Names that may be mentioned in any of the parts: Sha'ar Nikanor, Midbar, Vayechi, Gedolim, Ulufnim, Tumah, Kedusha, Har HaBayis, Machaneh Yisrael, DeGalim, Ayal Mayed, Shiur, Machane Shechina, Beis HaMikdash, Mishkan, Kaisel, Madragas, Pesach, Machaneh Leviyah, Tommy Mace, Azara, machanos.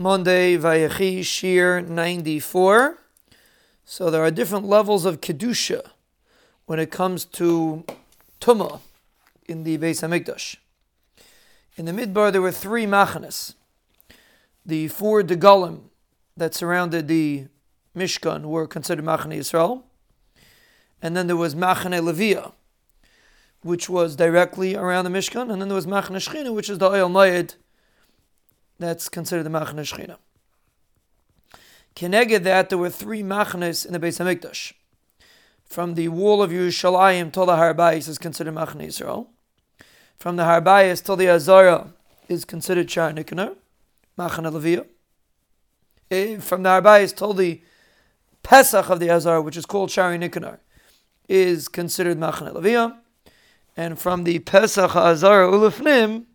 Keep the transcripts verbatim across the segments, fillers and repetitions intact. Monday, Vayechi, Shiur ninety-four. So there are different levels of Kedusha when it comes to Tumah in the Beis HaMikdash. In the Midbar, there were three machanos. The four DeGalim that surrounded the Mishkan were considered Machaneh Yisrael. And then there was Machaneh Leviyah, which was directly around the Mishkan. And then there was Machane Shechina, which is the Ayal Mayed. That's considered the Machane Shechina. Keneged that, there were three Machanes in the Beis HaMikdash. From the wall of Yerushalayim till the Har HaBayis is considered Machaneh Yisrael. From the Har HaBayis till the Azara is considered Sha'ar Nikanor, Machaneh Leviyah. From the Har HaBayis till the Pesach of the Azara, which is called Sha'ar Nikanor, is considered Machaneh Leviyah. And from the Pesach Azara Ulufnim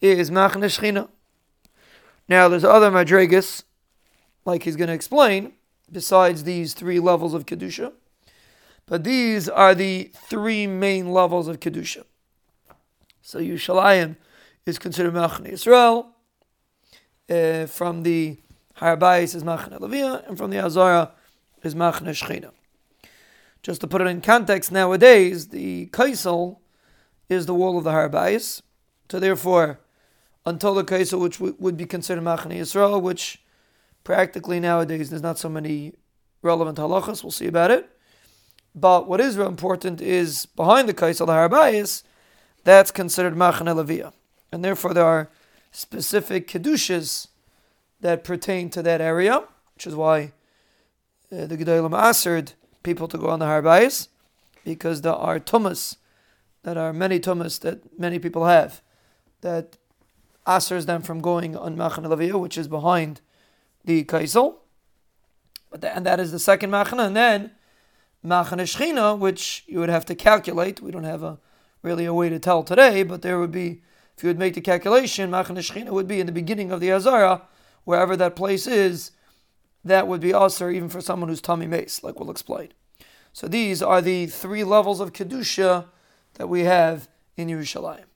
is Machane Shechina. Now there's other Madragas, like he's going to explain, besides these three levels of Kedusha. But these are the three main levels of Kedusha. So Yerushalayim is considered Machaneh Yisrael. Uh, from the Har HaBayis is Machaneh Leviyah. And from the Azara is Machane Shechina. Just to put it in context, nowadays the Kaisel is the wall of the Har HaBayis. So therefore, until the Kaisel, which w- would be considered Machaneh Yisrael, which practically nowadays there's not so many relevant halachas, we'll see about it. But what is important is behind the Kaisel, the Har HaBayis, that's considered Machaneh Leviyah. And therefore there are specific Kedushas that pertain to that area, which is why uh, the Gedolim asered people to go on the Har HaBayis, because there are Tumas, that are many Tumas that many people have, that asers them from going on Machaneh Leviyah, which is behind the Kaisel. But the, and that is the second Machaneh. And then Machaneh Shechina, which you would have to calculate. We don't have a really a way to tell today, but there would be, if you would make the calculation, Machaneh Shechina would be in the beginning of the Azara, wherever that place is, that would be aser even for someone who's Tommy Mace, like we'll explain. So these are the three levels of Kedusha that we have in Yerushalayim.